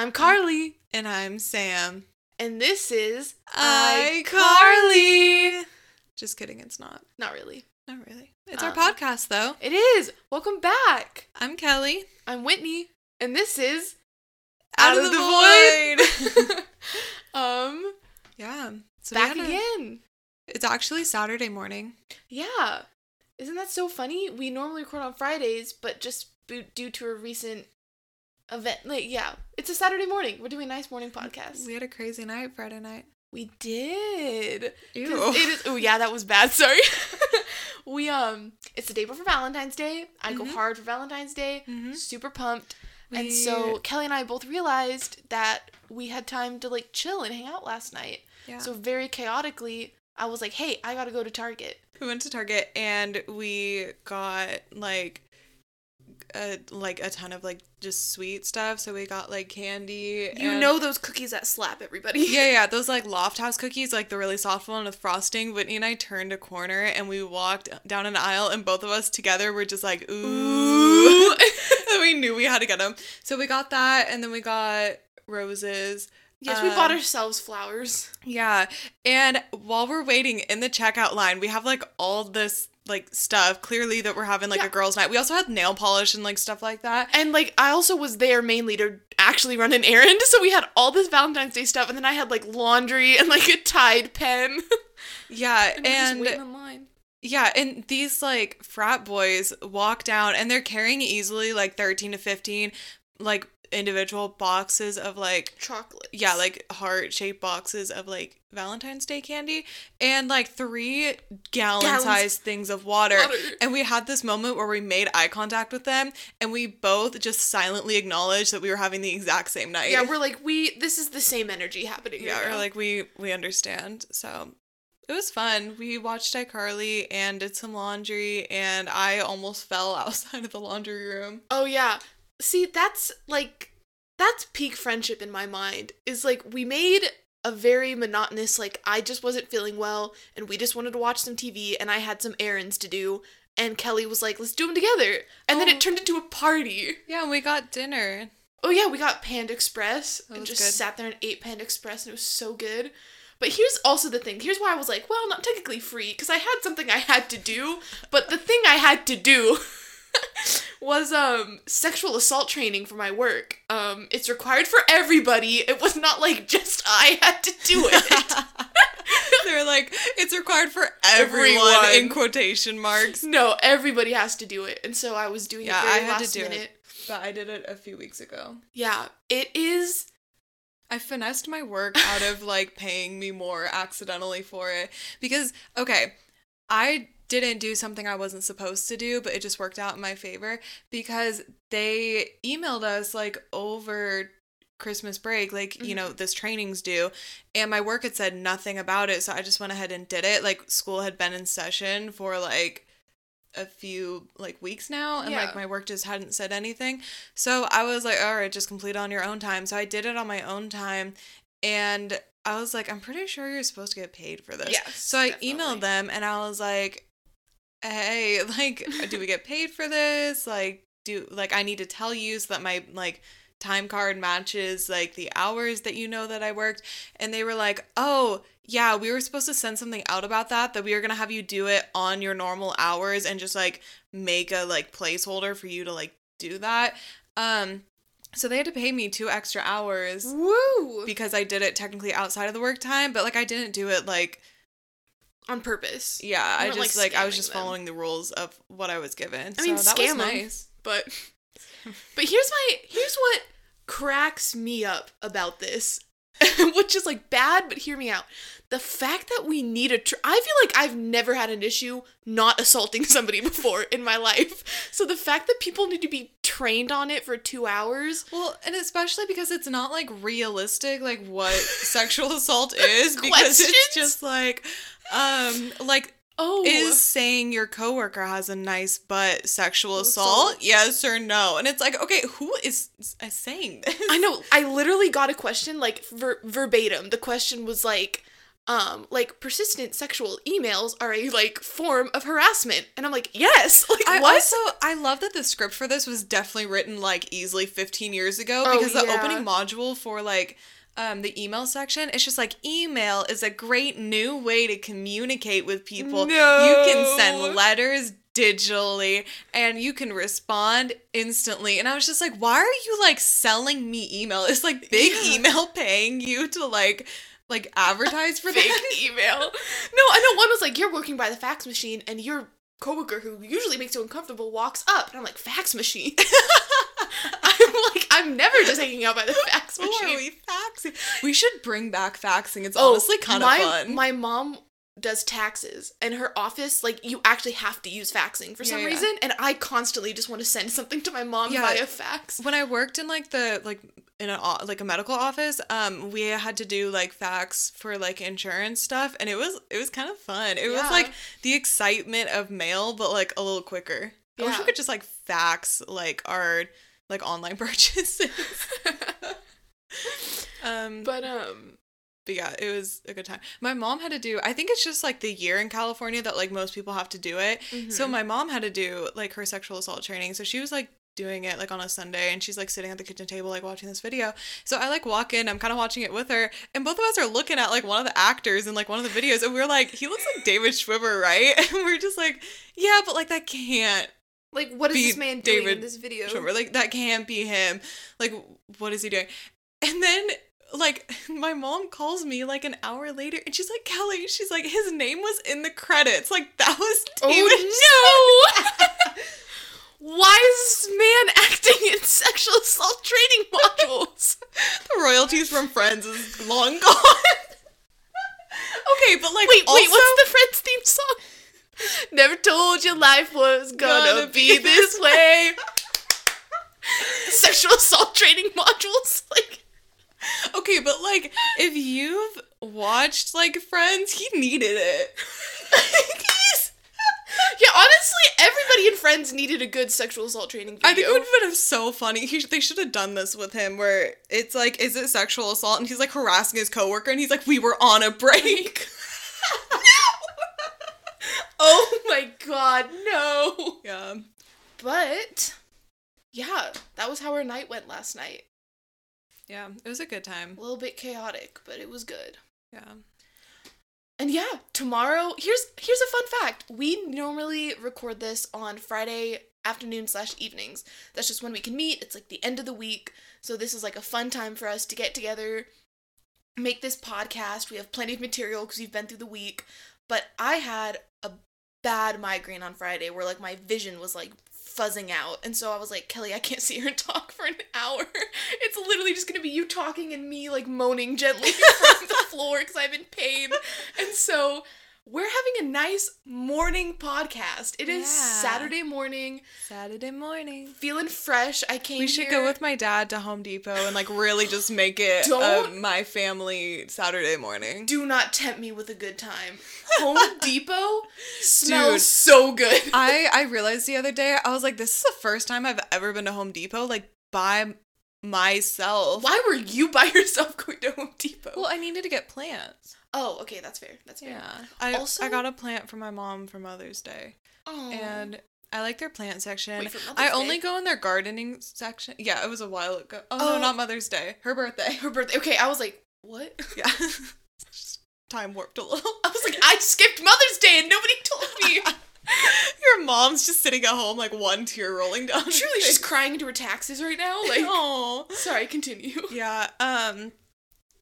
I'm Carly. And I'm Sam. And this is iCarly. Just kidding, it's not. Not really. Not really. It's our podcast, though. It is. Welcome back. I'm Kelly. I'm Whitney. And this is Out of the Void. Yeah. So back again. It's actually Saturday morning. Yeah. Isn't that so funny? We normally record on Fridays, but just due to a recent event, it's a Saturday morning. We're doing a nice morning podcast. We had a crazy night Friday night. We did. Ew. Oh yeah, that was bad. Sorry. It's the day before Valentine's Day. I go hard for Valentine's Day. Mm-hmm. Super pumped. And so Kelly and I both realized that we had time to chill and hang out last night. Yeah. So very chaotically, I was like, hey, I gotta go to Target. We went to Target and we got a ton of just sweet stuff. So we got candy. Those cookies that slap everybody. Yeah. Those Loft House cookies, the really soft one with frosting. Whitney and I turned a corner and we walked down an aisle and both of us together were just ooh. And we knew we had to get them. So we got that and then we got roses. Yes, we bought ourselves flowers. Yeah. And while we're waiting in the checkout line, we have all this stuff clearly that we're having a girls' night. We also had nail polish and stuff like that. And I also was there mainly to actually run an errand. So we had all this Valentine's Day stuff and then I had laundry and a Tide pen. Yeah. And just waiting in line. Yeah, and these frat boys walk down and they're carrying easily 13 to 15 individual boxes of chocolate. Yeah, heart-shaped boxes of Valentine's Day candy and 3 gallon-sized things of water. And we had this moment where we made eye contact with them and we both just silently acknowledged that we were having the exact same night. Yeah, we're this is the same energy happening. Yeah, right, we understand. So it was fun. We watched iCarly and did some laundry and I almost fell outside of the laundry room. Oh yeah. See, that's peak friendship in my mind, is we made a very monotonous, I just wasn't feeling well and we just wanted to watch some TV and I had some errands to do and Kelly was like, let's do them together. And then it turned into a party. Yeah, and we got dinner. Oh yeah, we got Panda Express and just sat there and ate Panda Express and it was so good. But here's also the thing. Here's why I was not technically free because I had something I had to do, but the thing I had to do was sexual assault training for my work. It's required for everybody. It was not just I had to do it. They're it's required for everyone in quotation marks. No, everybody has to do it. And so I was doing it very last minute. Yeah, I had to do it, but I did it a few weeks ago. Yeah, it is... I finessed my work out of, paying me more accidentally for it. Because, okay, I didn't do something I wasn't supposed to do, but it just worked out in my favor because they emailed us over Christmas break, this training's due, and my work had said nothing about it, so I just went ahead and did it. School had been in session for a few weeks now, and my work just hadn't said anything, so I was all right, just complete on your own time. So I did it on my own time and I was I'm pretty sure you're supposed to get paid for this. Yes, so I emailed them and I was hey, do we get paid for this? I need to tell you so that my time card matches the hours that that I worked. And they were oh yeah, we were supposed to send something out about that we were gonna have you do it on your normal hours and just make a placeholder for you to do that. So they had to pay me 2 extra hours. Woo! Because I did it technically outside of the work time, but I didn't do it on purpose. Yeah, I just I was just following the rules of what I was given. I mean, so that was nice, but here's what cracks me up about this, which is bad, but hear me out. The fact that we need I feel I've never had an issue not assaulting somebody before in my life. So the fact that people need to be trained on it for 2 hours. Well, and especially because it's not realistic, what sexual assault is, because questions? It's just oh, is saying your coworker has a nice butt sexual assault? Yes or no? And it's okay, who is saying this? I know. I literally got a question verbatim. The question was like persistent sexual emails are a like form of harassment. And I'm like, yes. Like I what? Also, I love that the script for this was definitely written like easily 15 years ago because the opening module for like the email section, it's just like, email is a great new way to communicate with people. You can send letters digitally and you can respond instantly. And I was just like, why are you like selling me email? It's like big email paying you to like advertise for big email. No, I know one was like, you're working by the fax machine and your coworker who usually makes you uncomfortable walks up, and I'm like, fax machine. I'm like, I'm never just hanging out by the fax machine. Why are we faxing? We should bring back faxing. It's honestly kind of fun. My mom does taxes, and her office, like, you actually have to use faxing for some reason, and I constantly just want to send something to my mom via fax. When I worked in, like, the, like, in a, like, a medical office, we had to do, like, fax for, like, insurance stuff, and it was kind of fun. It was, like, the excitement of mail, but, like, a little quicker. I wish we could just, like, fax, like, our, like, online purchases. But yeah, it was a good time. My mom had to do, I think it's just like the year in California that like most people have to do it. Mm-hmm. So my mom had to do like her sexual assault training. So she was like doing it like on a Sunday, and she's like sitting at the kitchen table like watching this video. So I like walk in, I'm kind of watching it with her, and both of us are looking at like one of the actors in like one of the videos, and we're like, he looks like David Schwimmer, right? And we're just like, yeah, but like that can't. Like, what is this man doing in this video? Schwimmer. Like, that can't be him. Like, what is he doing? And then, like, my mom calls me, like, an hour later, and she's like, Kelly, she's like, his name was in the credits. Like, that was David. Oh, no! Why is this man acting in sexual assault training modules? The royalties from Friends is long gone. Okay, but, like, Wait, what's the Friends theme song? Never told you life was gonna be this way. Sexual assault training modules, like. Okay, but like, if you've watched like Friends, he needed it. Yeah, honestly, everybody in Friends needed a good sexual assault training video. I think it would have been so funny. They should have done this with him, where it's like, is it sexual assault? And he's like harassing his coworker, and he's like, we were on a break. Oh my god, no. Yeah. But, yeah, that was how our night went last night. Yeah, it was a good time. A little bit chaotic, but it was good. Yeah. And yeah, tomorrow, here's a fun fact. We normally record this on Friday afternoon/evenings. That's just when we can meet. It's like the end of the week. So this is like a fun time for us to get together, make this podcast. We have plenty of material because we've been through the week. But I had a bad migraine on Friday where, like, my vision was, like, fuzzing out. And so I was like, Kelly, I can't sit here and talk for an hour. It's literally just going to be you talking and me, like, moaning gently from the floor because I'm in pain. And so we're having a nice morning podcast. It is Saturday morning. Saturday morning. Feeling fresh. We should go with my dad to Home Depot and, like, really just make it my family Saturday morning. Do not tempt me with a good time. Home Depot smells so good. I realized the other day, I was like, this is the first time I've ever been to Home Depot, like, by myself. Why were you by yourself going to Home Depot? Well, I needed to get plants. Oh, okay, that's fair. That's fair. Yeah. I got a plant for my mom for Mother's Day. Oh. And I like their plant section. Wait, for Mother's Day? Only go in their gardening section. Yeah, it was a while ago. Oh, no, not Mother's Day. Her birthday. Okay, I was like, what? Yeah. Just time warped a little. I was like, I skipped Mother's Day and nobody told me. Your mom's just sitting at home, like, one tear rolling down. Truly, she's crying into her taxes right now. Like, oh. Sorry, continue. Yeah,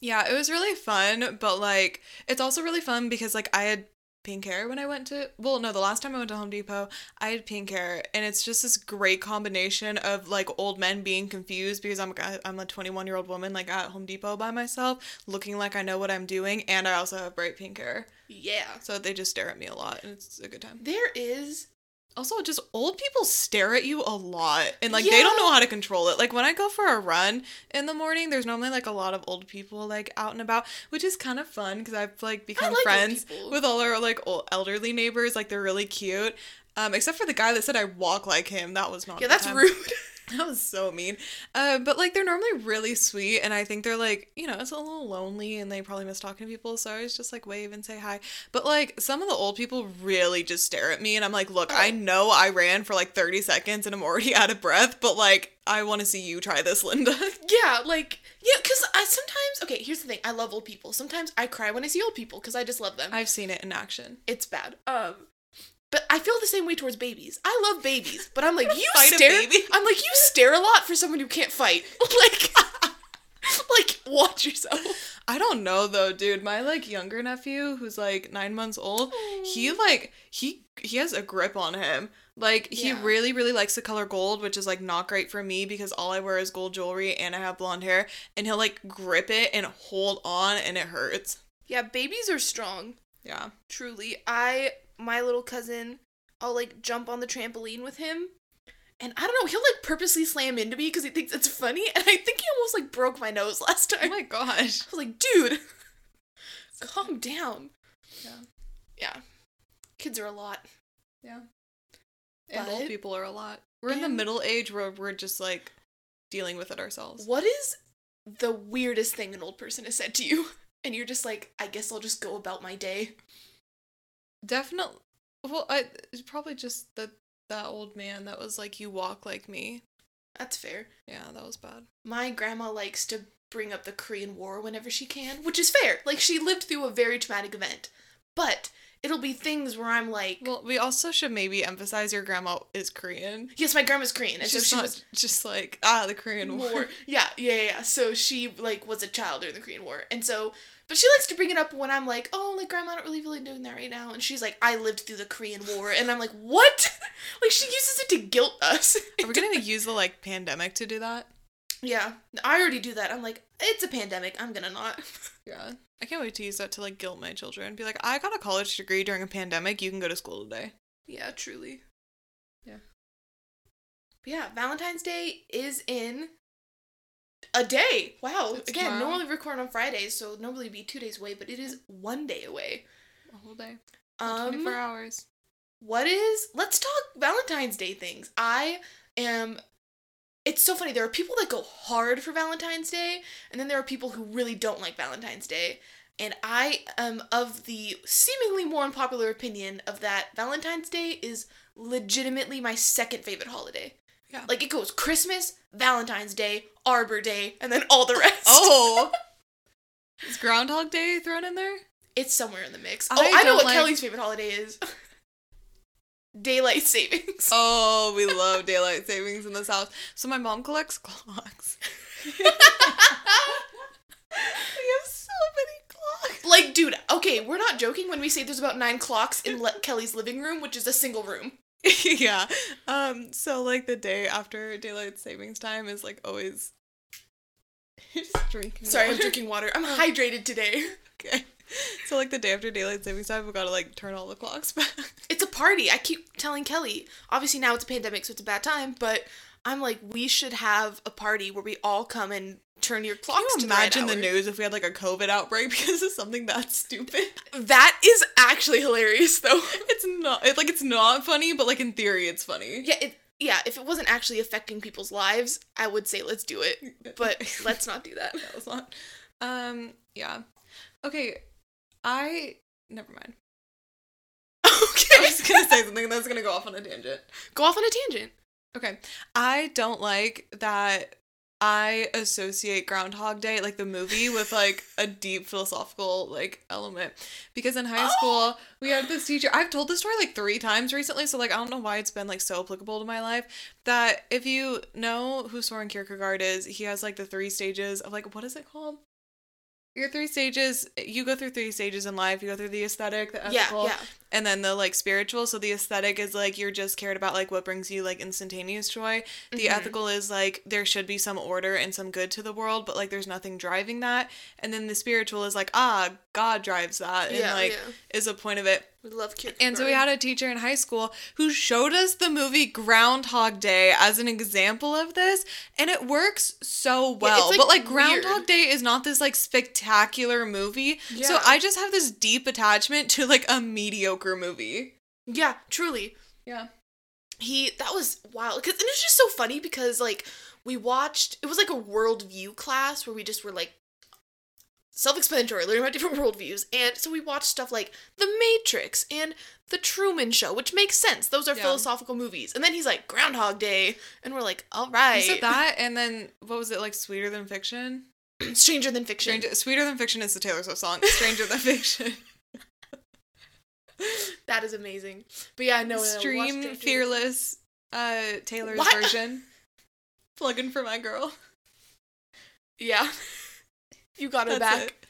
yeah, it was really fun, but, like, it's also really fun because, like, I had pink hair when I went to, the last time I went to Home Depot, I had pink hair, and it's just this great combination of, like, old men being confused because I'm a 21-year-old woman, like, at Home Depot by myself, looking like I know what I'm doing, and I also have bright pink hair. Yeah. So they just stare at me a lot, and it's a good time. There is... Also, just old people stare at you a lot, and, like, they don't know how to control it. Like, when I go for a run in the morning, there's normally, like, a lot of old people, like, out and about, which is kind of fun, because I've, like, become friends with all our, like, old elderly neighbors. Like, they're really cute, except for the guy that said I walk like him. That was not Yeah, that's rude. That was so mean. But, like, they're normally really sweet, and I think they're, like, you know, it's a little lonely, and they probably miss talking to people, so I always just, like, wave and say hi. But, like, some of the old people really just stare at me, and I'm like, look, I know I ran for, like, 30 seconds, and I'm already out of breath, but, like, I want to see you try this, Linda. Yeah, like, yeah, because I sometimes, okay, here's the thing, I love old people. Sometimes I cry when I see old people, because I just love them. I've seen it in action. It's bad. But I feel the same way towards babies. I love babies, but I'm like, you stare. I'm like, you stare a lot for someone who can't fight. Like, like, watch yourself. I don't know though, dude. My like younger nephew, who's like 9 months old, he has a grip on him. Like, he really, really likes the color gold, which is, like, not great for me because all I wear is gold jewelry and I have blonde hair. And he'll, like, grip it and hold on and it hurts. Yeah, babies are strong. Yeah. Truly. My little cousin, I'll, like, jump on the trampoline with him. And I don't know, he'll, like, purposely slam into me because he thinks it's funny. And I think he almost, like, broke my nose last time. Oh, my gosh. I was like, dude, calm down. Yeah. Yeah. Kids are a lot. Yeah. And but old people are a lot. We're in the middle age where we're just, like, dealing with it ourselves. What is the weirdest thing an old person has said to you? And you're just like, I guess I'll just go about my day. Definitely. Well, it's probably just that old man that was like, you walk like me. That's fair. Yeah, that was bad. My grandma likes to bring up the Korean War whenever she can, which is fair. Like, she lived through a very traumatic event. But it'll be things where I'm like... Well, we also should maybe emphasize your grandma is Korean. Yes, my grandma's Korean. And so she was just like, the Korean War. Yeah. So she, like, was a child during the Korean War. And so... But she likes to bring it up when I'm like, oh, like, Grandma, I'm not really doing that right now. And she's like, I lived through the Korean War. And I'm like, what? Like, she uses it to guilt us. Are we going to use the, like, pandemic to do that? Yeah. I already do that. I'm like, it's a pandemic. I'm going to not. Yeah. I can't wait to use that to, like, guilt my children. Be like, I got a college degree during a pandemic. You can go to school today. Yeah, truly. Yeah. But yeah, Valentine's Day is in... a day. Wow. It's again, tomorrow. Normally record on Fridays, so normally it'd be 2 days away, but it is 1 day away. A whole day. 24 hours. Let's talk Valentine's Day things. It's so funny. There are people that go hard for Valentine's Day, and then there are people who really don't like Valentine's Day. And I am of the seemingly more unpopular opinion of that Valentine's Day is legitimately my second favorite holiday. Yeah. Like, it goes Christmas, Valentine's Day, Arbor Day, and then all the rest. Oh. Is Groundhog Day thrown in there? It's somewhere in the mix. I know what Kelly's favorite holiday is. Daylight savings. Oh, we love daylight savings in this house. So my mom collects clocks. We have so many clocks. Like, dude, okay, we're not joking when we say there's about 9 clocks in Kelly's living room, which is a single room. Yeah. So, like, the day after daylight savings time is, like, always just drinking water. Sorry, I'm drinking water. I'm hydrated today. Okay. So, like, the day after daylight savings time, we gotta, like, turn all the clocks back. It's a party. I keep telling Kelly. Obviously, now it's a pandemic, so it's a bad time, but I'm like, we should have a party where we all come and turn your clocks to the right hour. Can you imagine the news if we had, like, a COVID outbreak because of something that stupid? That is actually hilarious, though. It's not funny, but, like, in theory, it's funny. Yeah, if it wasn't actually affecting people's lives, I would say let's do it, but let's not do that. Let's not. Yeah. Okay, never mind. Okay. I was gonna say something that's gonna go off on a tangent. Go off on a tangent. Okay. I don't like that I associate Groundhog Day, like the movie, with, like, a deep philosophical, like, element. Because in high school, we had this teacher, I've told this story, like, 3 times recently, so, like, I don't know why it's been, like, so applicable to my life, that if you know who Soren Kierkegaard is, he has, like, the 3 stages of, like, what is it called? Your 3 stages, you go through 3 stages in life. You go through the aesthetic, the ethical, and then the, like, spiritual. So the aesthetic is, like, you're just cared about, like, what brings you, like, instantaneous joy. The ethical is, like, there should be some order and some good to the world, but, like, there's nothing driving that. And then the spiritual is, like, God drives that and, is a point of it. We love Kierkegaard. And so we had a teacher in high school who showed us the movie Groundhog Day as an example of this, and it works so well. Yeah, it's, like, but, like, weird. Groundhog Day is not this, like, spectacular movie, so I just have this deep attachment to, like, a mediocre movie. Yeah, truly. Yeah. that was wild. And it's just so funny because, like, we watched, it was like a worldview class where we just were like, self-explanatory, learning about different worldviews. And so we watched stuff like The Matrix and The Truman Show, which makes sense. Those are philosophical movies. And then he's like, Groundhog Day. And we're like, all right. He said that. And then, what was it, like, Sweeter Than Fiction? Stranger Than Fiction. Sweeter Than Fiction is the Taylor Swift song. Stranger Than Fiction. That is amazing. But yeah, no. Stream Fearless, Taylor's version. Plugging for my girl. Yeah. You got her back.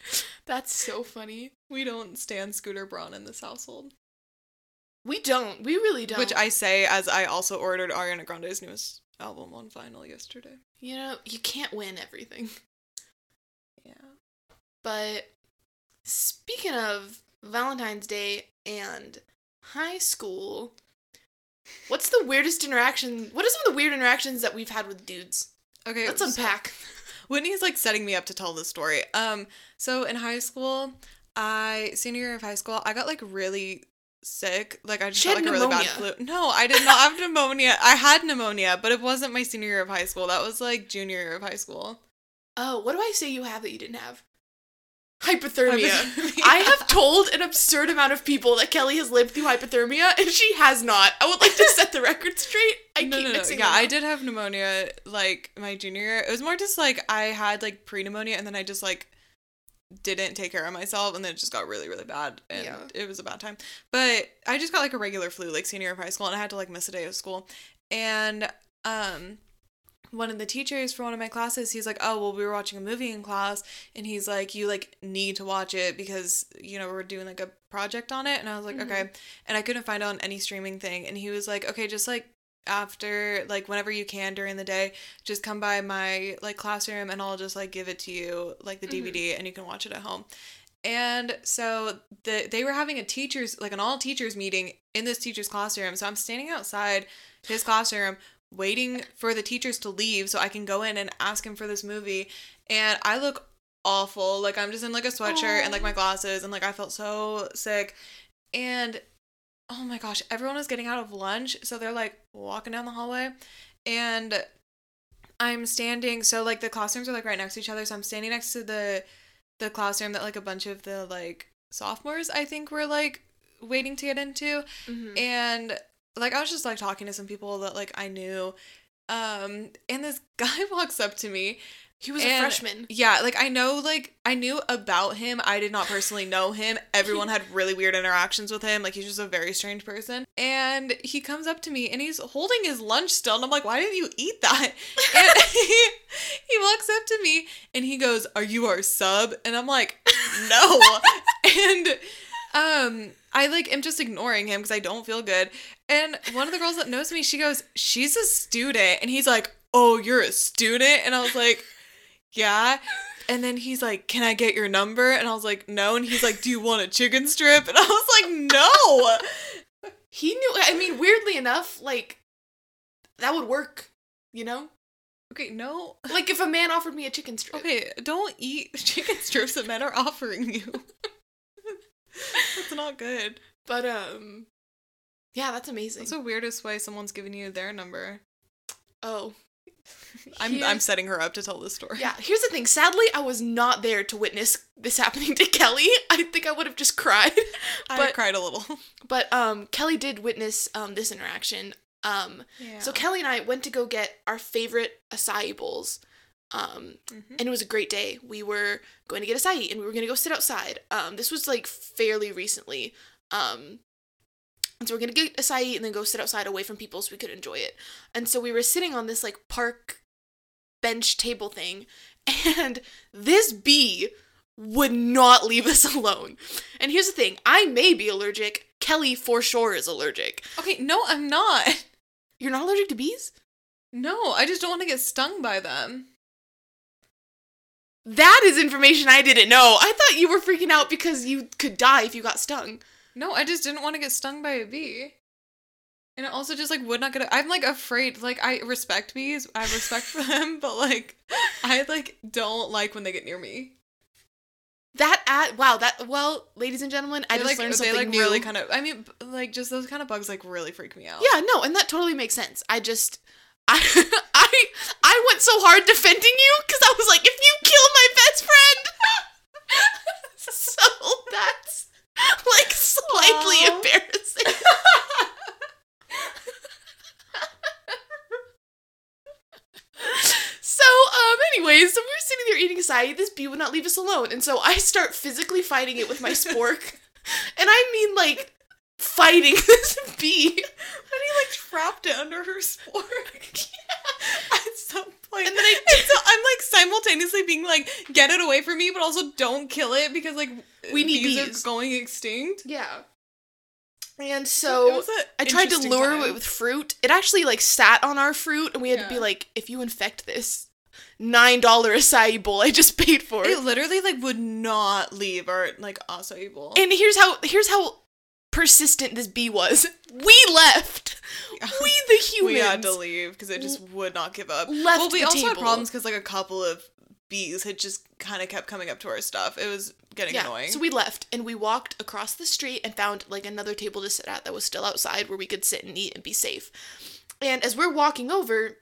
That's so funny. We don't stand Scooter Braun in this household. We don't. We really don't. Which I say as I also ordered Ariana Grande's newest album on vinyl yesterday. You know, you can't win everything. Yeah. But speaking of Valentine's Day and high school, what's the weirdest interaction? What are some of the weird interactions that we've had with dudes? Okay. Let's unpack. Whitney's, like, setting me up to tell this story. So in high school, senior year of high school, I got, like, really sick. Like, I just got, like, a really bad flu. No, I did not have pneumonia. I had pneumonia, but it wasn't my senior year of high school. That was, like, junior year of high school. Oh, what do I say you have that you didn't have? Hypothermia. I have told an absurd amount of people that Kelly has lived through hypothermia, and she has not. I would like to set the record straight. I keep mixing it up. I did have pneumonia, like, my junior year. It was more just, like, I had, like, pre-pneumonia, and then I just, like, didn't take care of myself, and then it just got really, really bad, and it was a bad time. But I just got, like, a regular flu, like, senior year of high school, and I had to, like, miss a day of school. And, one of the teachers for one of my classes, he's like, oh, well, we were watching a movie in class, and he's like, you, like, need to watch it because, you know, we're doing, like, a project on it, and I was like, okay, and I couldn't find it on any streaming thing, and he was like, okay, just, like, after, like, whenever you can during the day, just come by my, like, classroom, and I'll just, like, give it to you, like, the DVD, and you can watch it at home. And so they were having a teachers, like, an all-teachers meeting in this teacher's classroom, so I'm standing outside his classroom, waiting for the teachers to leave so I can go in and ask him for this movie, and I look awful, like, I'm just in, like, a sweatshirt and, like, my glasses, and, like, I felt so sick, and oh my gosh, everyone was getting out of lunch, so they're, like, walking down the hallway, and I'm standing, so, like, the classrooms are, like, right next to each other, so I'm standing next to the classroom that, like, a bunch of the, like, sophomores, I think, were, like, waiting to get into, and like, I was just, like, talking to some people that, like, I knew, and this guy walks up to me. He was a freshman. Yeah, like, I knew about him. I did not personally know him. Everyone had really weird interactions with him. Like, he's just a very strange person. And he comes up to me, and he's holding his lunch still, and I'm like, why didn't you eat that? And he walks up to me, and he goes, are you our sub? And I'm like, no. And I, like, am just ignoring him because I don't feel good. And one of the girls that knows me, she goes, she's a student. And he's like, oh, you're a student? And I was like, yeah. And then he's like, can I get your number? And I was like, no. And he's like, do you want a chicken strip? And I was like, no. He knew, I mean, weirdly enough, like, that would work, you know? Okay, no. Like, if a man offered me a chicken strip. Okay, don't eat chicken strips that men are offering you. That's not good. But, yeah, that's amazing. That's the weirdest way someone's given you their number. Oh. I'm setting her up to tell this story. Yeah, here's the thing. Sadly, I was not there to witness this happening to Kelly. I think I would have just cried. I cried a little. But, Kelly did witness, this interaction. So Kelly and I went to go get our favorite acai bowls. And it was a great day. We were going to get acai, and we were going to go sit outside. This was, like, fairly recently. And so we're going to get acai and then go sit outside away from people so we could enjoy it. And so we were sitting on this, like, park bench table thing, and this bee would not leave us alone. And here's the thing. I may be allergic. Kelly for sure is allergic. Okay, no, I'm not. You're not allergic to bees? No, I just don't want to get stung by them. That is information I didn't know. I thought you were freaking out because you could die if you got stung. No, I just didn't want to get stung by a bee. And I also just, like, would not get I'm, like, afraid. Like, I respect bees. I respect them. But, like, I, like, don't like when they get near me. That well, ladies and gentlemen, I just learned something new. Really kind of, I mean, like, just those kind of bugs like really freak me out. Yeah, no, and that totally makes sense. I went so hard defending you because I was like, if you kill my best friend, so that's like slightly embarrassing. So, anyways, so we were sitting there eating acai. This bee would not leave us alone. And so I start physically fighting it with my spork. And I mean, like, fighting this bee. And he, like, trapped it under her spork. Yeah. At some point. And then I'm, like, simultaneously being, like, get it away from me, but also don't kill it because, like, we need bees are going extinct. Yeah. And so I tried to lure it with fruit. It actually, like, sat on our fruit, and we had to be like, if you infect this $9 acai bowl I just paid for it. It literally, like, would not leave our, like, acai bowl. And here's how persistent this bee was. We left. Yeah. We, the humans. We had to leave, because it just would not give up. Well, we also had problems, because, like, a couple of bees had just kind of kept coming up to our stuff. It was getting annoying. So we left and we walked across the street and found like another table to sit at that was still outside where we could sit and eat and be safe. And as we're walking over,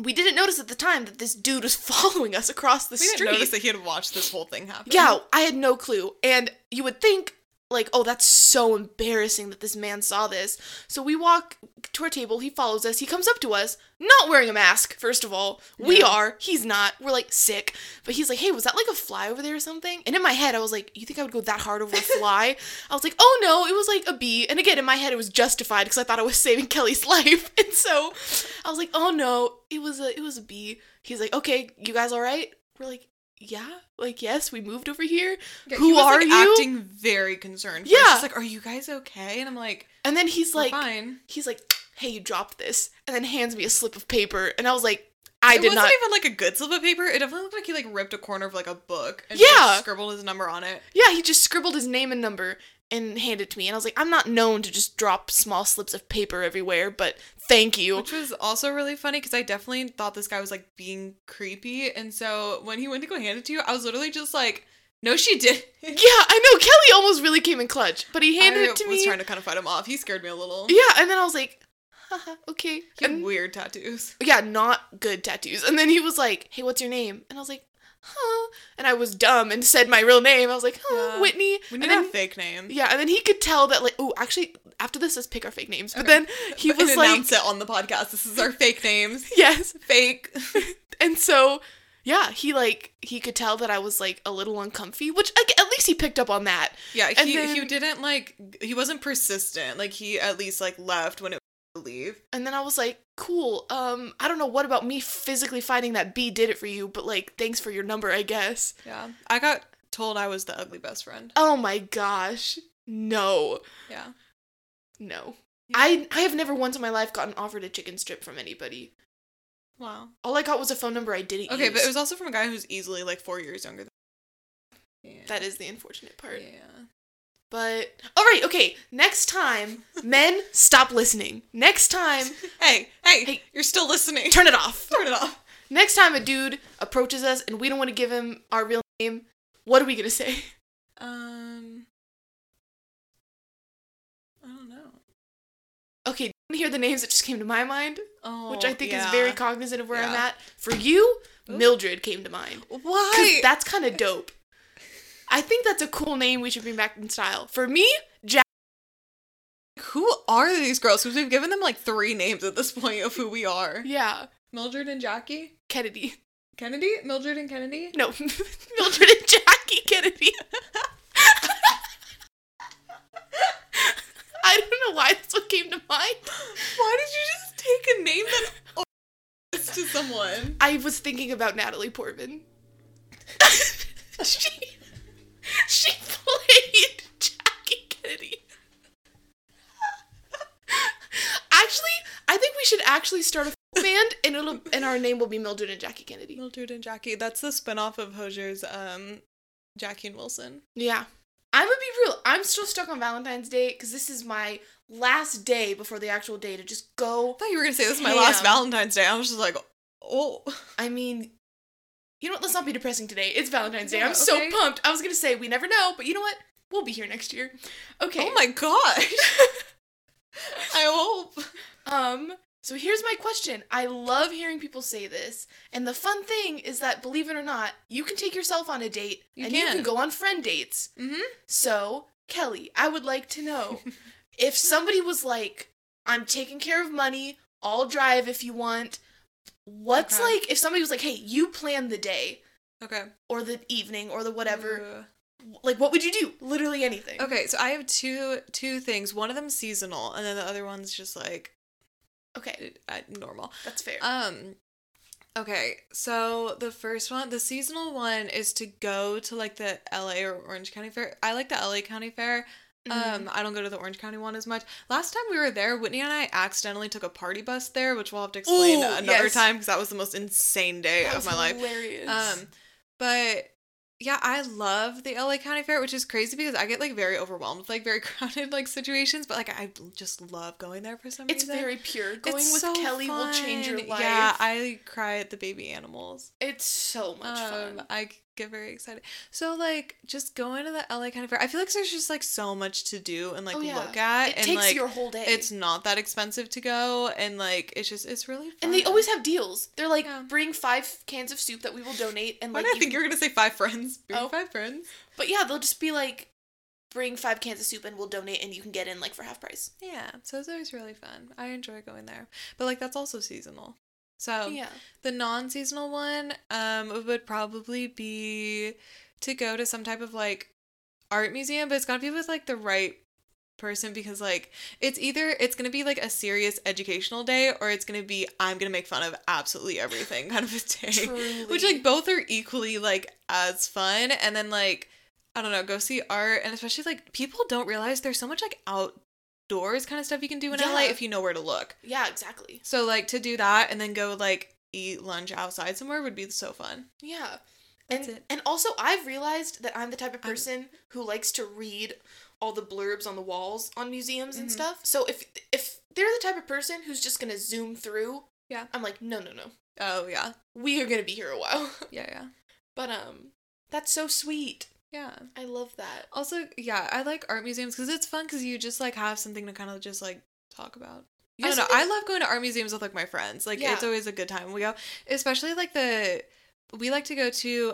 we didn't notice at the time that this dude was following us across the street. We didn't notice that he had watched this whole thing happen. Yeah, I had no clue. And you would think like, oh, that's so embarrassing that this man saw this. So we walk to our table. He follows us. He comes up to us, not wearing a mask, first of all. Yeah. We are. He's not. We're, like, sick. But he's like, hey, was that, like, a fly over there or something? And in my head, I was like, you think I would go that hard over a fly? I was like, oh, no, it was, like, a bee. And again, in my head, it was justified because I thought I was saving Kelly's life. And so I was like, oh, no, it was a bee. He's like, okay, you guys all right? We're like, yeah, like, yes, we moved over here. Yeah, who are you? He was, like, acting very concerned. Yeah. He's like, are you guys okay? And I'm like, and then he's like, fine. He's like, hey, you dropped this. And then hands me a slip of paper. And I was like, it wasn't even, like, a good slip of paper. It definitely looked like he, like, ripped a corner of, like, a book. And just scribbled his number on it. Yeah, he just scribbled his name and number and handed it to me. And I was like, I'm not known to just drop small slips of paper everywhere, but thank you. Which was also really funny because I definitely thought this guy was, like, being creepy. And so when he went to go hand it to you, I was literally just like, no, she didn't. Yeah, I know. Kelly almost really came in clutch, but he handed it to me. I was trying to kind of fight him off. He scared me a little. Yeah, and then I was like, haha, okay. He had weird tattoos. Yeah, not good tattoos. And then he was like, hey, what's your name? And I was like, huh. And I was dumb and said my real name. I was like, Whitney. We need a fake name. Yeah, and then he could tell that, like, oh, actually, after this, let's pick our fake names. Okay. But then he was like, announce it on the podcast. This is our fake names. Yes. Fake. And so, yeah, he could tell that I was, like, a little uncomfy, which, like, at least he picked up on that. Yeah, he didn't, like, he wasn't persistent. Like, he at least, like, left when it was to leave. And then I was like, cool, I don't know what about me physically finding that bee did it for you, but, like, thanks for your number, I guess. Yeah. I got told I was the ugly best friend. Oh my gosh. No. Yeah. No. Yeah. I have never once in my life gotten offered a chicken strip from anybody. Wow. All I got was a phone number I didn't use. Okay, but it was also from a guy who's easily, like, 4 years younger than me. Yeah. That is the unfortunate part. Yeah. But, alright, okay, next time, men, stop listening. Next time, hey, you're still listening. Turn it off. Turn it off. Next time a dude approaches us and we don't want to give him our real name, what are we gonna say? I don't know. Okay, do you want to hear the names that just came to my mind? Oh, which I think is very cognizant of where I'm at. For you, Mildred came to mind. Why? Because that's kind of dope. I think that's a cool name we should bring back in style. For me, Jack. Who are these girls? Because we've given them, like, 3 names at this point of who we are. Yeah. Mildred and Jackie? Kennedy. Kennedy? Mildred and Kennedy? No. Mildred and Jackie Kennedy. I don't know why that's what came to mind. Why did you just take a name that to someone? I was thinking about Natalie Portman. She played Jackie Kennedy. Actually, I think we should actually start a band, and our name will be Mildred and Jackie Kennedy. Mildred and Jackie. That's the spinoff of Hozier's Jackie and Wilson. Yeah. I'm gonna be real. I'm still stuck on Valentine's Day because this is my last day before the actual day to just go. I thought you were gonna say this is my last Valentine's Day. I was just like, oh. I mean, You know what? Let's not be depressing today. It's Valentine's Day. I'm so pumped. I was going to say, we never know, but you know what? We'll be here next year. Okay. Oh my gosh. I hope. So here's my question. I love hearing people say this. And the fun thing is that, believe it or not, you can take yourself on a date. You can go on friend dates. Mm-hmm. So, Kelly, I would like to know if somebody was like, I'm taking care of money, I'll drive if you want. What's like, if somebody was like, hey, you plan the day. Okay. Or the evening or the whatever. Like, what would you do? Literally anything. Okay, so I have two things. One of them's seasonal, and then the other one's just like... Okay. Normal. That's fair. Okay, so the first one, the seasonal one, is to go to, like, the LA or Orange County Fair. I like the LA County Fair. Mm-hmm. I don't go to the Orange County one as much. Last time we were there, Whitney and I accidentally took a party bus there, which we'll have to explain another time, because that was the most insane day of my life. Hilarious. But... yeah, I love the LA County Fair, which is crazy because I get, like, very overwhelmed with, like, very crowded, like, situations, but, like, I just love going there for some reason. It's very pure. Going with Kelly will change your life. Yeah, I cry at the baby animals. It's so much fun. I get very excited. So, like, just going to the LA County Fair, I feel like there's just, like, so much to do and, like, look at. It takes your whole day. It's not that expensive to go, and, like, it's just, it's really fun. And they always have deals. They're like, bring 5 cans of soup that we will donate, and, like, I think you were going to say 5 friends. Bring 5 friends. But, yeah, they'll just be, like, bring 5 cans of soup and we'll donate, and you can get in, like, for half price. Yeah, so it's always really fun. I enjoy going there. But, like, that's also seasonal. So, the non-seasonal one would probably be to go to some type of, like, art museum, but it's gotta be with, like, the right person, because, like, it's either, it's gonna be, like, a serious educational day, or it's gonna be, I'm gonna make fun of absolutely everything kind of a day. Truly. Which, like, both are equally, like, as fun, and then, like, I don't know, go see art, and especially, like, people don't realize there's so much, like, outdoors kind of stuff you can do in LA if you know where to look. Yeah, exactly. So, like, to do that and then go, like, eat lunch outside somewhere would be so fun. Yeah. And also, I've realized that I'm the type of person who likes to read all the blurbs on the walls on museums and stuff. So, if they're the type of person who's just going to zoom through, I'm like, no. Oh, yeah. We are going to be here a while. Yeah. But, that's so sweet. Yeah. I love that. Also, yeah, I like art museums because it's fun because you just, like, have something to kind of just, like, talk about. I don't know. I love going to art museums with, like, my friends. Like, it's always a good time. We go, especially, like, we like to go to,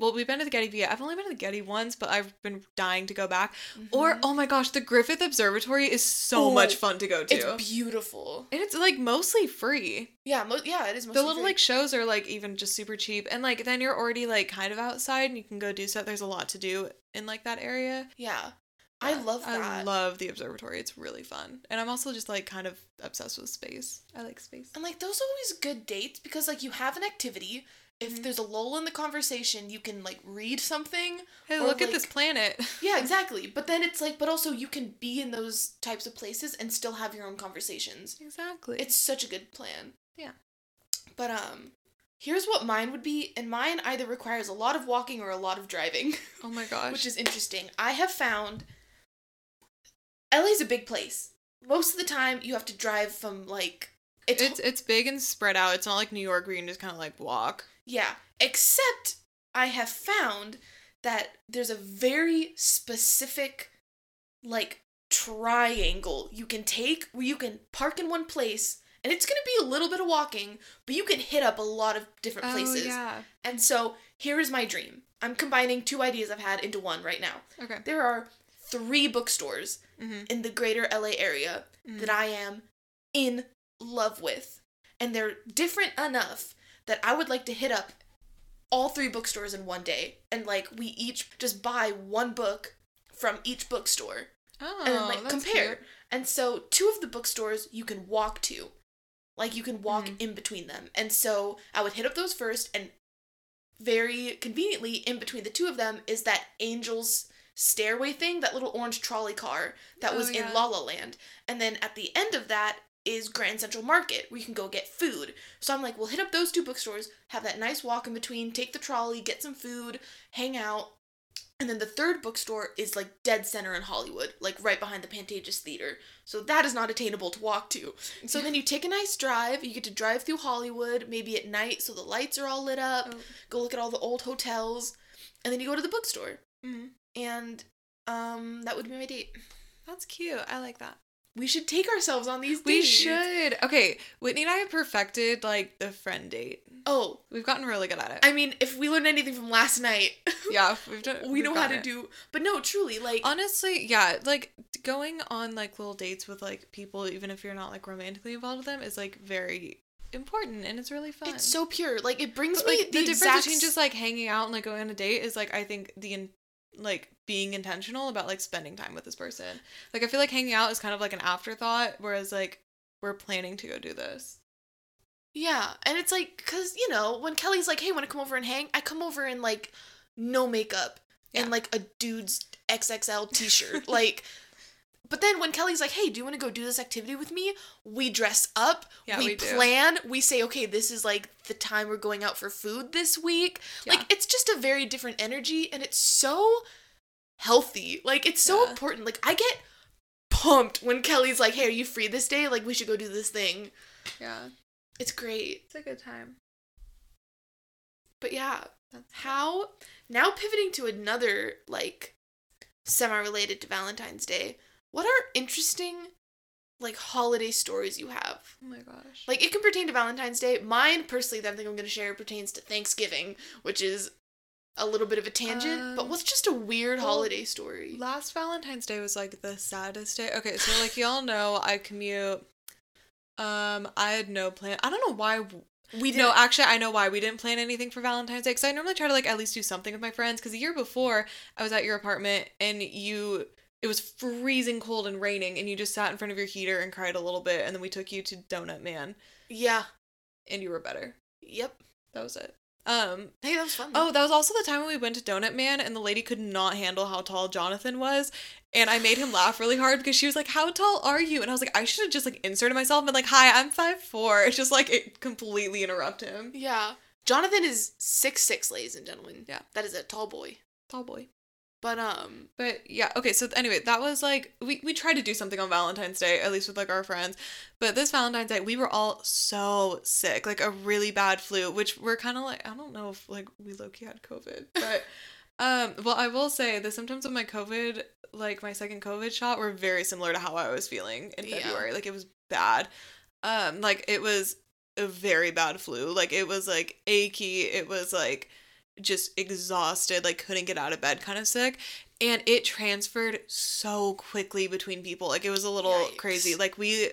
well, we've been to the Getty Villa. I've only been to the Getty once, but I've been dying to go back. Mm-hmm. Or, oh my gosh, the Griffith Observatory is so much fun to go to. It's beautiful. And it's, like, mostly free. Yeah, it is mostly free. The little, like, shows are, like, even just super cheap. And, like, then you're already, like, kind of outside and you can go do stuff. There's a lot to do in, like, that area. Yeah. I love that. I love the observatory. It's really fun. And I'm also just, like, kind of obsessed with space. I like space. And, like, those are always good dates because, like, you have an activity. If there's a lull in the conversation, you can, like, read something. Hey, look at this planet. Yeah, exactly. But then it's, like, but also you can be in those types of places and still have your own conversations. Exactly. It's such a good plan. Yeah. But, here's what mine would be, and mine either requires a lot of walking or a lot of driving. Oh my gosh. Which is interesting. I have found LA's a big place. Most of the time, you have to drive from, like... It's big and spread out. It's not like New York where you can just kind of, like, walk. Yeah, except I have found that there's a very specific, like, triangle you can take where you can park in one place, and it's going to be a little bit of walking, but you can hit up a lot of different places. Yeah. And so here is my dream. I'm combining 2 ideas I've had into one right now. Okay. There are 3 bookstores in the greater LA area that I am in love with, and they're different enough that I would like to hit up all 3 bookstores in one day, and, like, we each just buy 1 book from each bookstore and then, like, compare. Cute. And so 2 of the bookstores you can walk to, like, you can walk in between them, and so I would hit up those first, and very conveniently in between the 2 of them is that Angel's Stairway thing, that little orange trolley car that was in La La Land, and then at the end of that is Grand Central Market, where you can go get food. So I'm like, we'll hit up those 2 bookstores, have that nice walk in between, take the trolley, get some food, hang out, And then the third bookstore is, like, dead center in Hollywood, like, right behind the Pantages Theater. So that is not attainable to walk to. So then you take a nice drive. You get to drive through Hollywood, maybe at night, so the lights are all lit up. Oh. Go look at all the old hotels. And then you go to the bookstore. Mm-hmm. And that would be my date. That's cute. I like that. We should take ourselves on these dates. We should. Okay, Whitney and I have perfected, like, the friend date. Oh. We've gotten really good at it. I mean, if we learned anything from last night. Yeah, we've done we know how to do. But no, truly, like. Honestly, yeah, like, going on, like, little dates with, like, people, even if you're not, like, romantically involved with them, is, like, very important, and it's really fun. It's so pure. Like, it brings me the difference between just, like, hanging out and, like, going on a date is, like, I think like, being intentional about, like, spending time with this person. Like, I feel like hanging out is kind of, like, an afterthought, whereas, like, we're planning to go do this. Yeah, and it's, like, because, you know, when Kelly's like, hey, want to come over and hang? I come over in, like, no makeup and, like, a dude's XXL t-shirt. Like, but then when Kelly's like, hey, do you want to go do this activity with me? We dress up. Yeah, we plan. Do. We say, okay, this is, like, the time we're going out for food this week. Yeah. Like, it's just a very different energy, and it's so healthy. Like, it's so important. Like, I get pumped when Kelly's like, hey, are you free this day? Like, we should go do this thing. Yeah. It's great. It's a good time. But, yeah. Now pivoting to another, like, semi-related to Valentine's Day. What are interesting, like, holiday stories you have? Oh my gosh. Like, it can pertain to Valentine's Day. Mine, personally, that I think I'm going to share pertains to Thanksgiving, which is a little bit of a tangent. But what's just a weird holiday story? Last Valentine's Day was, like, the saddest day. Okay, so, like, y'all know I commute. I had no plan. I don't know why we didn't. No, actually, I know why we didn't plan anything for Valentine's Day. Because I normally try to, like, at least do something with my friends. Because the year before, I was at your apartment, and it was freezing cold and raining, and you just sat in front of your heater and cried a little bit, and then we took you to Donut Man. Yeah. And you were better. Yep. That was it. Hey, that was fun. Though. Oh, that was also the time when we went to Donut Man, and the lady could not handle how tall Jonathan was, and I made him laugh really hard because she was like, how tall are you? And I was like, I should have just, like, inserted myself and been like, hi, I'm 5'4". It's just, like, it completely interrupted him. Yeah. Jonathan is 6'6", ladies and gentlemen. Yeah. That is a tall boy. Tall boy. But yeah, okay, so anyway, that was, like, we tried to do something on Valentine's Day, at least with, like, our friends, but this Valentine's Day, we were all so sick, like, a really bad flu, which we're kind of, like, I don't know if, like, we low-key had COVID, but, well, I will say, the symptoms of my COVID, like, my second COVID shot were very similar to how I was feeling in February, like, it was bad, like, it was a very bad flu, like, it was, like, achy, it was, like, just exhausted, like, couldn't get out of bed kind of sick, and it transferred so quickly between people, like, it was a little crazy, like, we,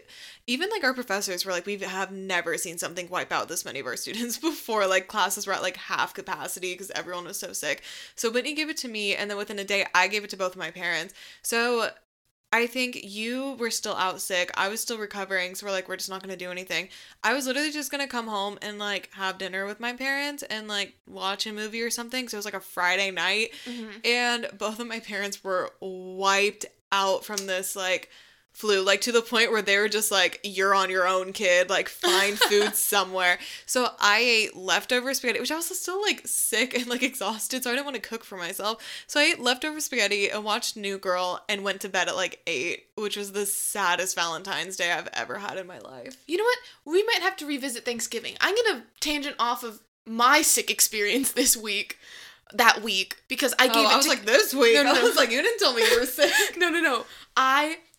even, like, our professors were like, we have never seen something wipe out this many of our students before, like, classes were at, like, half capacity, because everyone was so sick, so Whitney gave it to me, and then within a day, I gave it to both of my parents, so I think you were still out sick. I was still recovering. So we're like, we're just not going to do anything. I was literally just going to come home and, like, have dinner with my parents and, like, watch a movie or something. So it was, like, a Friday night. Mm-hmm. And both of my parents were wiped out from this, like, flu, like, to the point where they were just like, you're on your own, kid, like, find food somewhere. So I ate leftover spaghetti, which I was still, like, sick and, like, exhausted, so I didn't want to cook for myself. So I ate leftover spaghetti and watched New Girl and went to bed at, like, 8, which was the saddest Valentine's Day I've ever had in my life. You know what? We might have to revisit Thanksgiving. I'm going to tangent off of my sick experience that week, because I gave it to... I was like, this week? No. I was like, you didn't tell me you were sick. No.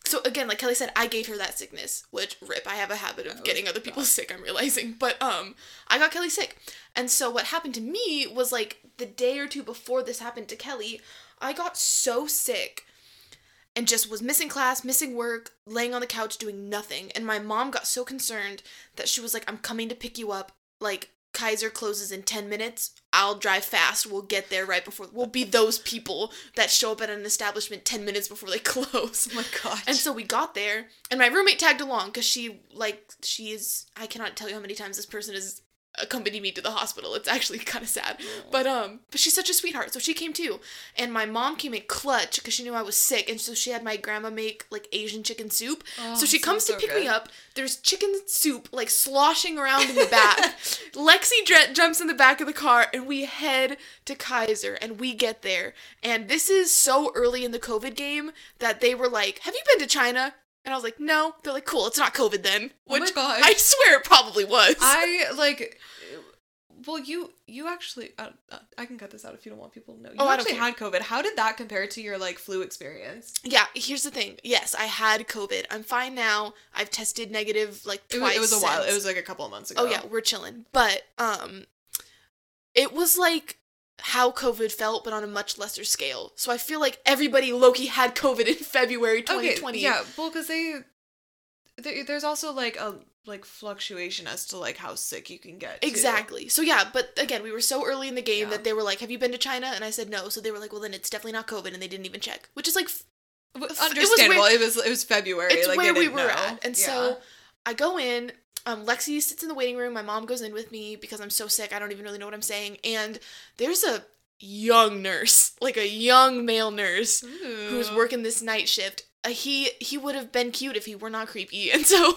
So, again, like Kelly said, I gave her that sickness, which, rip, I have a habit of getting other people sick, I'm realizing, but, I got Kelly sick, and so what happened to me was, like, the day or two before this happened to Kelly, I got so sick, and just was missing class, missing work, laying on the couch, doing nothing, and my mom got so concerned that she was like, I'm coming to pick you up, like, Kaiser closes in 10 minutes, I'll drive fast, we'll get there right before, we'll be those people that show up at an establishment 10 minutes before they close. Oh my gosh. And so we got there, and my roommate tagged along, because she is, I cannot tell you how many times this person has accompanied me to the hospital. It's actually kind of sad. But she's such a sweetheart, so she came too. And my mom came in clutch because she knew I was sick, and so she had my grandma make like Asian chicken soup. So she comes to pick me up. There's chicken soup like sloshing around in the back. Lexi jumps in the back of the car, and we head to Kaiser, and we get there. And this is so early in the COVID game that they were like, "Have you been to China?" And I was like, no. They're like, cool, it's not COVID then. Which, oh my gosh. I swear it probably was. You actually, I can cut this out if you don't want people to know. You actually had COVID. How did that compare to your, flu experience? Yeah, here's the thing. Yes, I had COVID. I'm fine now. I've tested negative, twice. It was a while. It was, a couple of months ago. Oh, yeah, we're chilling. But, it was, how COVID felt, but on a much lesser scale. So I feel like everybody Loki had COVID in February 2020. Okay, yeah, well, because there's also a fluctuation as to how sick you can get. Exactly. Too. So yeah, but again, we were so early in the game that they were like, "Have you been to China?" And I said no. So they were like, "Well, then it's definitely not COVID," and they didn't even check, which is understandable. It was February. It's where we were at, and so I go in. Lexi sits in the waiting room. My mom goes in with me because I'm so sick. I don't even really know what I'm saying. And there's a young nurse, a young male nurse who's working this night shift. He would have been cute if he were not creepy. And so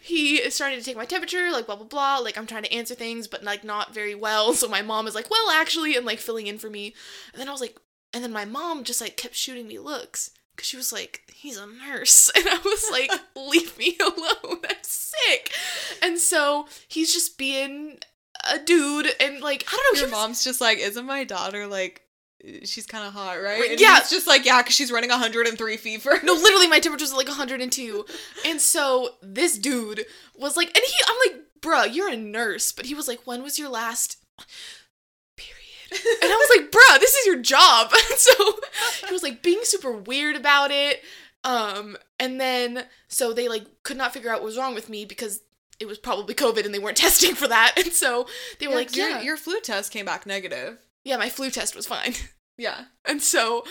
he is starting to take my temperature, blah, blah, blah. I'm trying to answer things, but not very well. So my mom is like, well, actually, and filling in for me. And then I was like, and then my mom just kept shooting me looks. Because she was like, he's a nurse. And I was like, leave me alone. I'm sick. And so he's just being a dude. And I don't know. Your mom's just like, isn't my daughter she's kind of hot, right? And yeah. It's just because she's running 103 fever. No, literally my temperature's 102. And so this dude was I'm bruh, you're a nurse. But he was like, when was your last... And I was like, bruh, this is your job. And so he was being super weird about it. And then so they could not figure out what was wrong with me because it was probably COVID and they weren't testing for that. And so they were your flu test came back negative. Yeah, my flu test was fine. Yeah. And so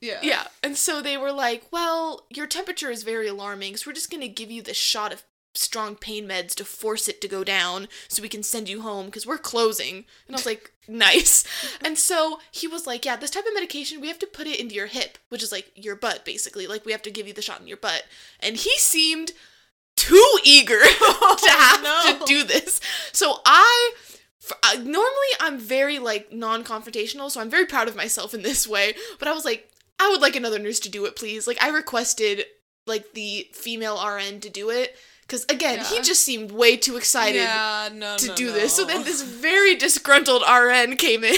yeah. Yeah. And so they were like, well, your temperature is very alarming, so we're just going to give you this shot of strong pain meds to force it to go down so we can send you home because we're closing. And I was like, nice. And so he was like, yeah, this type of medication, we have to put it into your hip, which is your butt, basically. We have to give you the shot in your butt. And he seemed too eager to have to do this. So normally I'm very non-confrontational, so I'm very proud of myself in this way. But I was like, I would like another nurse to do it, please. I requested the female RN to do it. Because, again, he just seemed way too excited to do this. So then this very disgruntled RN came in.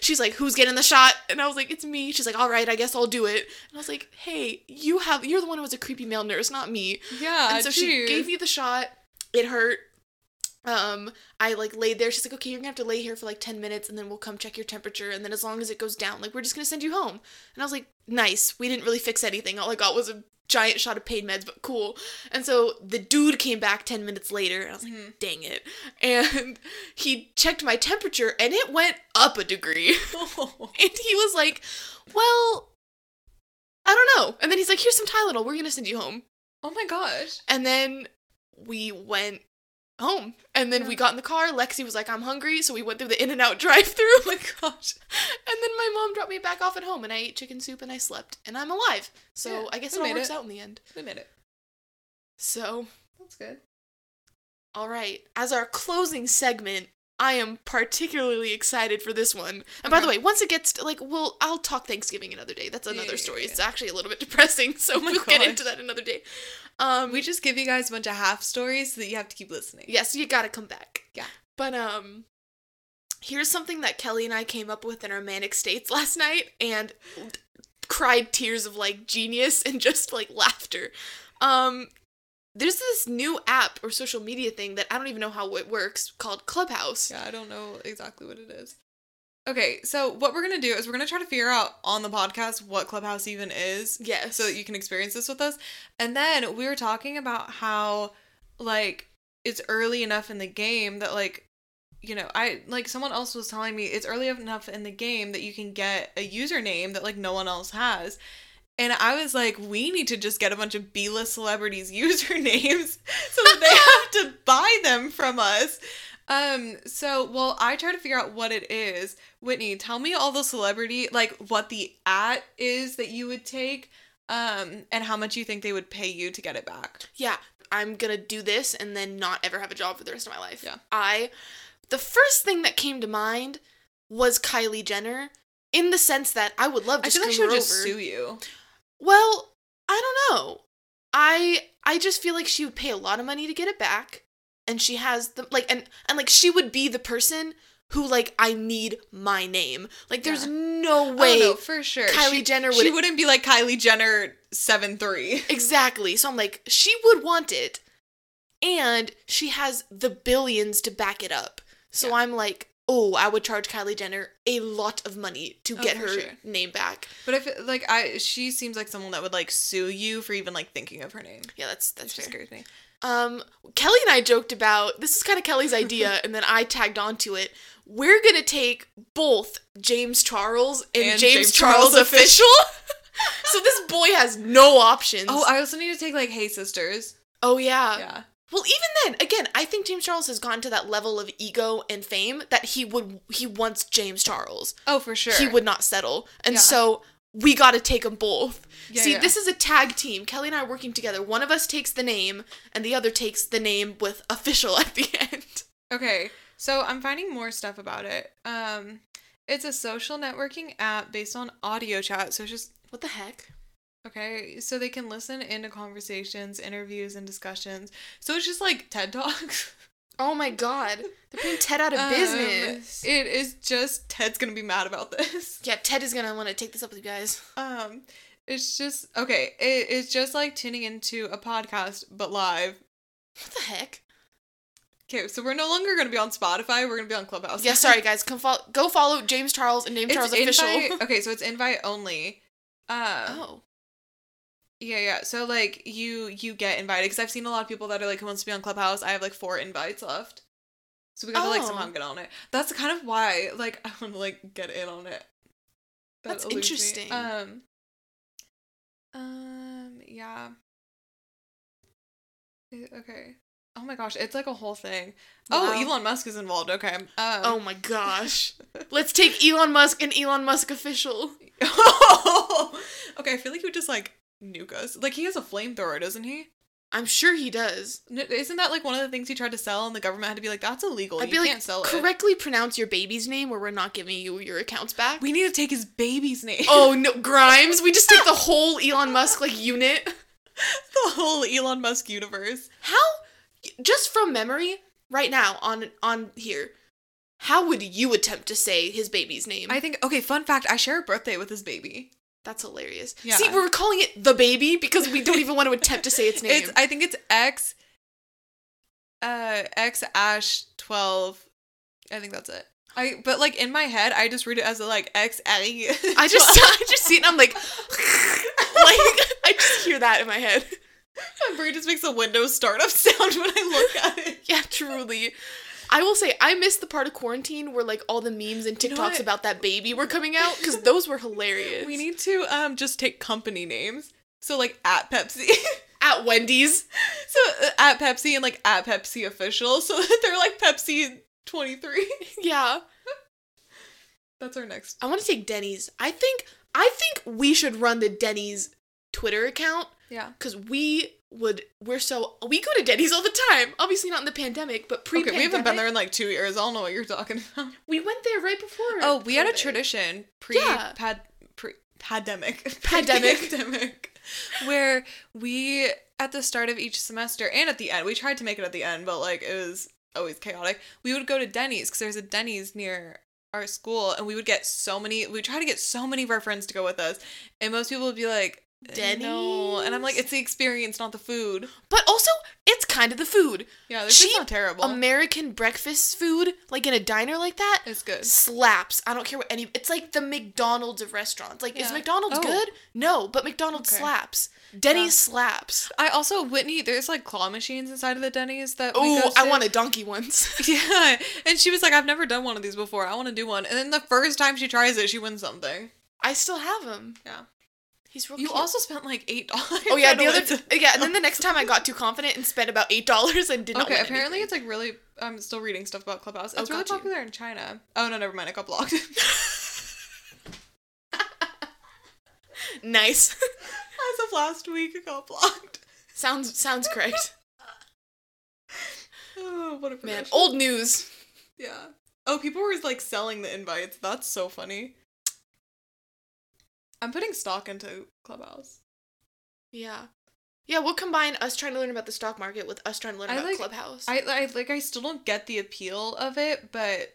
She's like, who's getting the shot? And I was like, it's me. She's like, all right, I guess I'll do it. And I was like, hey, you're the one who was a creepy male nurse, not me. Yeah, and so she gave me the shot. It hurt. I laid there. She's like, okay, you're gonna have to lay here for 10 minutes and then we'll come check your temperature. And then as long as it goes down, we're just gonna send you home. And I was like, nice. We didn't really fix anything. All I got was a giant shot of pain meds, but cool. And so the dude came back 10 minutes later and I was like, dang it. And he checked my temperature and it went up a degree. And he was like, well, I don't know. And then he's like, here's some Tylenol. We're gonna send you home. Oh my gosh. And then we went home. And then we got in the car. Lexi was like, I'm hungry. So we went through the In-N-Out drive-thru. Oh my gosh. And then my mom dropped me back off at home and I ate chicken soup and I slept and I'm alive. So I guess it all works out in the end. We made it. So. That's good. All right. As our closing segment, I am particularly excited for this one. And by the way, once it gets to, I'll talk Thanksgiving another day. That's another story. Yeah. It's actually a little bit depressing, so we'll get into that another day. We just give you guys a bunch of half stories so that you have to keep listening. Yes, so you gotta come back. Yeah. But, here's something that Kelly and I came up with in our manic states last night and cried tears of, genius and just, laughter. There's this new app or social media thing that I don't even know how it works called Clubhouse. Yeah, I don't know exactly what it is. Okay, so what we're going to do is we're going to try to figure out on the podcast what Clubhouse even is. Yes. So that you can experience this with us. And then we were talking about how, it's early enough in the game that, someone else was telling me it's early enough in the game that you can get a username that, no one else has. And I was like, we need to just get a bunch of B-list celebrities' usernames so that they have to buy them from us. So, I try to figure out what it is. Whitney, tell me all the celebrity, like, what the at is that you would take, and how much you think they would pay you to get it back. Yeah, I'm gonna do this and then not ever have a job for the rest of my life. Yeah. The first thing that came to mind was Kylie Jenner, in the sense that I would love to screw her over. I feel like she would just sue you. Well, I don't know. I just feel like she would pay a lot of money to get it back, and she has the, like, and like, she would be the person who, like, I need my name. Like, there's no way. Oh, no, for sure. Kylie Jenner would. She wouldn't be like Kylie Jenner 73. Exactly. So I'm like, she would want it, and she has the billions to back it up. So I'm like, oh, I would charge Kylie Jenner a lot of money to get her name back. But if, like, she seems like someone that would, like, sue you for even, like, thinking of her name. Yeah, that's fair. Just scares me. Kelly and I joked about, this is kind of Kelly's idea, and then I tagged onto it. We're gonna take both James Charles and James Charles Official. So this boy has no options. Oh, I also need to take, like, Hey Sisters. Oh, yeah. Yeah. Well, even then, again, I think James Charles has gotten to that level of ego and fame that he wants James Charles. Oh, for sure. He would not settle. And so we got to take them both. Yeah, see, this is a tag team. Kelly and I are working together. One of us takes the name and the other takes the name with official at the end. Okay. So I'm finding more stuff about it. It's a social networking app based on audio chat. So it's just... What the heck? Okay, so they can listen into conversations, interviews, and discussions. So it's just like TED Talks. Oh my God. They're putting TED out of business. It is just, TED's going to be mad about this. Yeah, TED is going to want to take this up with you guys. It's just, okay, it's just like tuning into a podcast, but live. What the heck? Okay, so we're no longer going to be on Spotify. We're going to be on Clubhouse. Yeah, sorry guys. Go follow James Charles and James Charles Official. Okay, so it's invite only. Oh. Yeah. So, like, you get invited. Because I've seen a lot of people that are like, who wants to be on Clubhouse? I have, like, 4 invites left. So we got to, like, somehow get on it. That's kind of why, like, I want to, like, get in on it. That's interesting. Yeah. Okay. Oh, my gosh. It's, like, a whole thing. Wow. Oh, Elon Musk is involved. Okay. Oh, my gosh. Let's take Elon Musk and Elon Musk Official. Okay, I feel like you would just, like... nuke us. Like, he has a flamethrower, doesn't he? I'm sure he does. Isn't that, like, one of the things he tried to sell and the government had to be like, that's illegal, you can't sell it. Correctly pronounce your baby's name or we're not giving you your accounts back. We need to take his baby's name. Oh, no, Grimes. We just take the whole Elon Musk, like, unit. The whole Elon Musk universe. How, just from memory, right now, on here, how would you attempt to say his baby's name? I think, okay, fun fact, I share a birthday with his baby. That's hilarious. Yeah. See, we're calling it the baby because we don't even want to attempt to say its name. I think it's X-Ash-12. I think that's it. But, like, in my head, I just read it as, like, X. I just see it and I'm like, I just hear that in my head. My brain just makes a Windows startup sound when I look at it. Yeah, truly. I will say, I miss the part of quarantine where, like, all the memes and TikToks about that baby were coming out, because those were hilarious. We need to just take company names. So, like, at Pepsi. At Wendy's. So, at Pepsi and, like, at Pepsi Official, so that they're, like, Pepsi 23. Yeah. That's our next. I want to take Denny's. I think we should run the Denny's Twitter account. Yeah. Because we go to Denny's all the time. Obviously not in the pandemic, but pre-pandemic. Okay, we haven't been there in like 2 years. I don't know what you're talking about. We went there right before. Oh, we had a tradition pre-pandemic, where we, at the start of each semester and at the end, we tried to make it at the end, but like it was always chaotic. We would go to Denny's because there's a Denny's near our school, and we try to get so many of our friends to go with us, and most people would be like, Denny's? No. And I'm like, it's the experience, not the food. But also, it's kind of the food. Yeah, this is not terrible. American breakfast food, like in a diner like that, it's good. Slaps. I don't care what it's like the McDonald's of restaurants. Like, is McDonald's good? No, but McDonald's slaps. Denny's slaps. I also, Whitney, there's like claw machines inside of the Denny's that we go to. I want a donkey once. Yeah. And she was like, I've never done one of these before. I want to do one. And then the first time she tries it, she wins something. I still have them. Yeah. He's real. You cute. Also spent like $8. Oh yeah, and then the next time I got too confident and spent about $8 and did not. Okay, apparently anything. It's like really. I'm still reading stuff about Clubhouse. It's really popular in China. Oh no, never mind. I got blocked. Nice. As of last week, I got blocked. Sounds correct. Oh, what a man! Old news. Yeah. Oh, people were like selling the invites. That's so funny. I'm putting stock into Clubhouse. Yeah. Yeah, we'll combine us trying to learn about the stock market with us trying to learn about Clubhouse. I still don't get the appeal of it, but...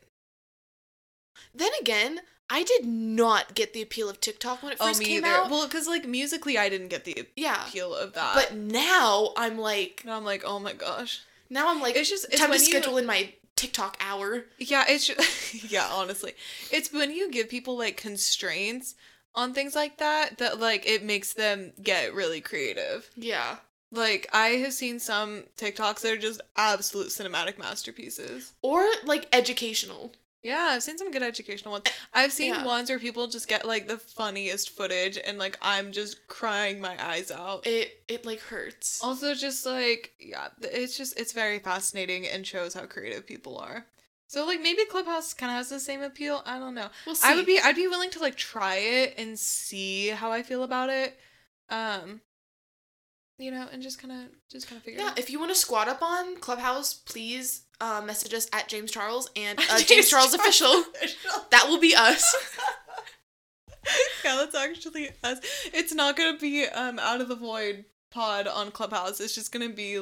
Then again, I did not get the appeal of TikTok when it first came out. Well, because, musically, I didn't get the appeal of that. But now I'm like... Now I'm like, oh my gosh. Now I'm like, it's time to schedule in my... TikTok hour. Yeah, it's just, yeah, honestly. It's when you give people constraints on things like that that it makes them get really creative. Yeah. I have seen some TikToks that are just absolute cinematic masterpieces or educational. Yeah, I've seen some good educational ones. I've seen ones where people just get the funniest footage and I'm just crying my eyes out. It hurts. Also just it's very fascinating and shows how creative people are. So maybe Clubhouse kind of has the same appeal. I don't know. We'll see. I'd be willing to try it and see how I feel about it. And just kind of figure it out. Yeah, if you want to squat up on Clubhouse, please message us at James Charles and James Charles official. That will be us. Yeah, that's actually us. It's not going to be Out of the Void pod on Clubhouse. It's just going to be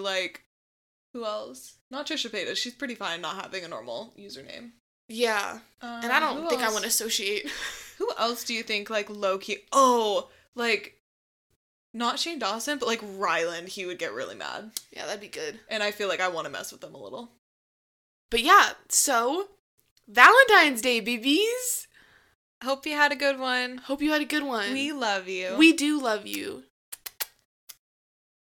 who else? Not Trisha Paytas. She's pretty fine not having a normal username. Yeah. And I don't think I want to associate. Who else do you think low-key? Oh, not Shane Dawson, but Ryland, he would get really mad. Yeah, that'd be good. And I feel I want to mess with them a little. But yeah, so Valentine's Day, babies. Hope you had a good one. We love you. We do love you.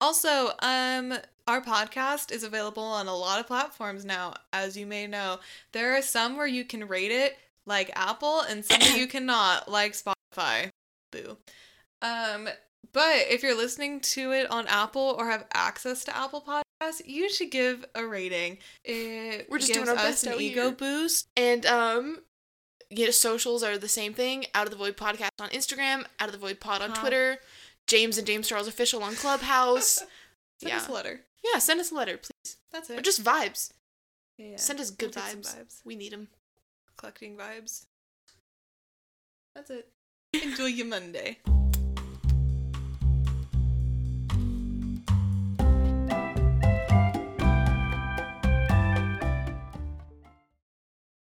Also, our podcast is available on a lot of platforms now, as you may know. There are some where you can rate it, like Apple, and some where you cannot, like Spotify. Boo. But if you're listening to it on Apple or have access to Apple Podcasts, you should give a rating. We're just doing our best out here. Ego boost. And socials are the same thing. Out of the Void Podcast on Instagram, Out of the Void Pod on Twitter, James and James Charles Official on Clubhouse. Send us a letter. Yeah, send us a letter, please. That's it. Or just vibes. Yeah. Send us good vibes. We need them. Collecting vibes. That's it. Enjoy your Monday.